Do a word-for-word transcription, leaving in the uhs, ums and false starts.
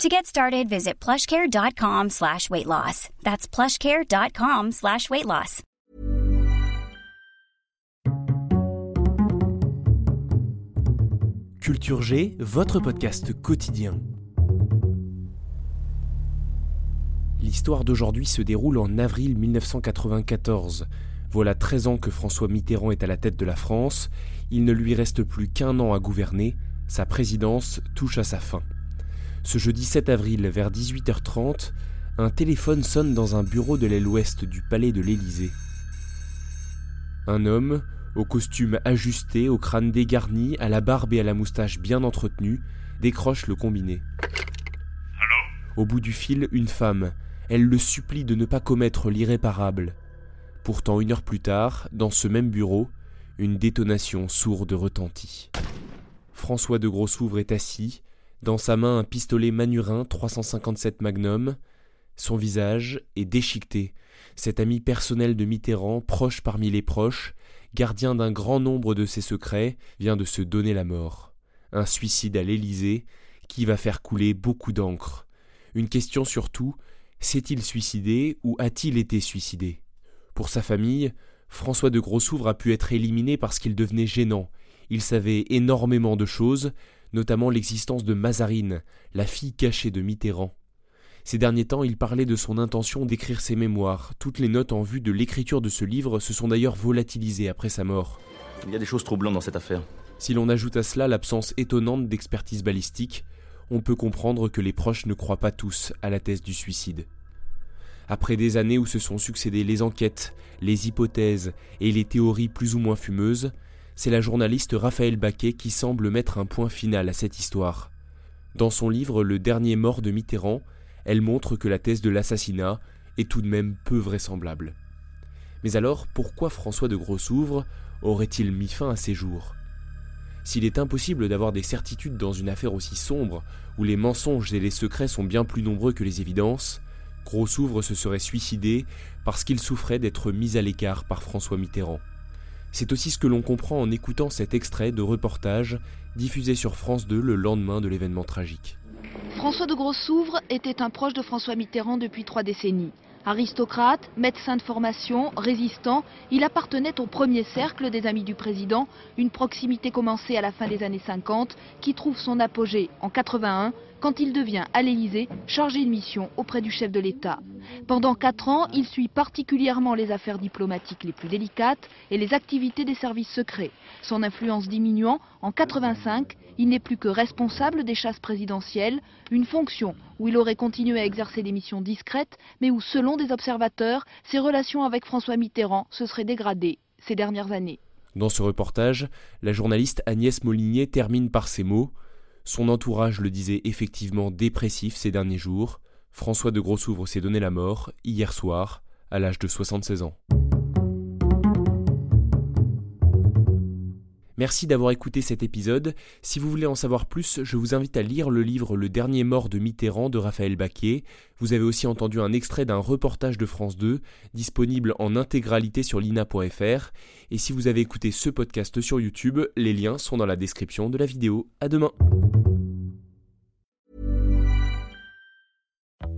To get started, visit plushcare.com slash weight loss. That's plushcare.com slash weight loss. Culture G, votre podcast quotidien. L'histoire d'aujourd'hui se déroule en avril mille neuf cent quatre-vingt-quatorze. Voilà treize ans que François Mitterrand est à la tête de la France. Il ne lui reste plus qu'un an à gouverner. Sa présidence touche à sa fin. Ce jeudi sept avril, vers dix-huit heures trente, un téléphone sonne dans un bureau de l'aile ouest du palais de l'Élysée. Un homme, au costume ajusté, au crâne dégarni, à la barbe et à la moustache bien entretenue, décroche le combiné. Allô ? Au bout du fil, une femme. Elle le supplie de ne pas commettre l'irréparable. Pourtant, une heure plus tard, dans ce même bureau, une détonation sourde retentit. François de Grossouvre est assis. Dans sa main, un pistolet Manurin trois cent cinquante-sept Magnum. Son visage est déchiqueté. Cet ami personnel de Mitterrand, proche parmi les proches, gardien d'un grand nombre de ses secrets, vient de se donner la mort. Un suicide à l'Élysée qui va faire couler beaucoup d'encre. Une question surtout, s'est-il suicidé ou a-t-il été suicidé ? Pour sa famille, François de Grossouvre a pu être éliminé parce qu'il devenait gênant. Il savait énormément de choses, notamment l'existence de Mazarine, la fille cachée de Mitterrand. Ces derniers temps, il parlait de son intention d'écrire ses mémoires. Toutes les notes en vue de l'écriture de ce livre se sont d'ailleurs volatilisées après sa mort. Il y a des choses troublantes dans cette affaire. Si l'on ajoute à cela l'absence étonnante d'expertise balistique, on peut comprendre que les proches ne croient pas tous à la thèse du suicide. Après des années où se sont succédées les enquêtes, les hypothèses et les théories plus ou moins fumeuses, c'est la journaliste Raphaël Baquet qui semble mettre un point final à cette histoire. Dans son livre « Le dernier mort de Mitterrand », elle montre que la thèse de l'assassinat est tout de même peu vraisemblable. Mais alors, pourquoi François de Grossouvre aurait-il mis fin à ses jours ? S'il est impossible d'avoir des certitudes dans une affaire aussi sombre, où les mensonges et les secrets sont bien plus nombreux que les évidences, Grossouvre se serait suicidé parce qu'il souffrait d'être mis à l'écart par François Mitterrand. C'est aussi ce que l'on comprend en écoutant cet extrait de reportage diffusé sur France deux le lendemain de l'événement tragique. François de Grossouvre était un proche de François Mitterrand depuis trois décennies. Aristocrate, médecin de formation, résistant, il appartenait au premier cercle des amis du président, une proximité commencée à la fin des années cinquante qui trouve son apogée en quatre-vingt-un quand il devient à l'Élysée chargé de mission auprès du chef de l'État. Pendant quatre ans, il suit particulièrement les affaires diplomatiques les plus délicates et les activités des services secrets. Son influence diminuant, en quatre-vingt-cinq, il n'est plus que responsable des chasses présidentielles, une fonction où il aurait continué à exercer des missions discrètes, mais où, selon des observateurs, ses relations avec François Mitterrand se seraient dégradées ces dernières années. Dans ce reportage, la journaliste Agnès Molinier termine par ces mots. Son entourage le disait effectivement dépressif ces derniers jours. François de Grossouvre s'est donné la mort hier soir, à l'âge de soixante-seize ans. Merci d'avoir écouté cet épisode. Si vous voulez en savoir plus, je vous invite à lire le livre « Le dernier mort de Mitterrand » de Raphaël Baquet. Vous avez aussi entendu un extrait d'un reportage de France deux, disponible en intégralité sur l'I N A point F R. Et si vous avez écouté ce podcast sur YouTube, les liens sont dans la description de la vidéo. À demain.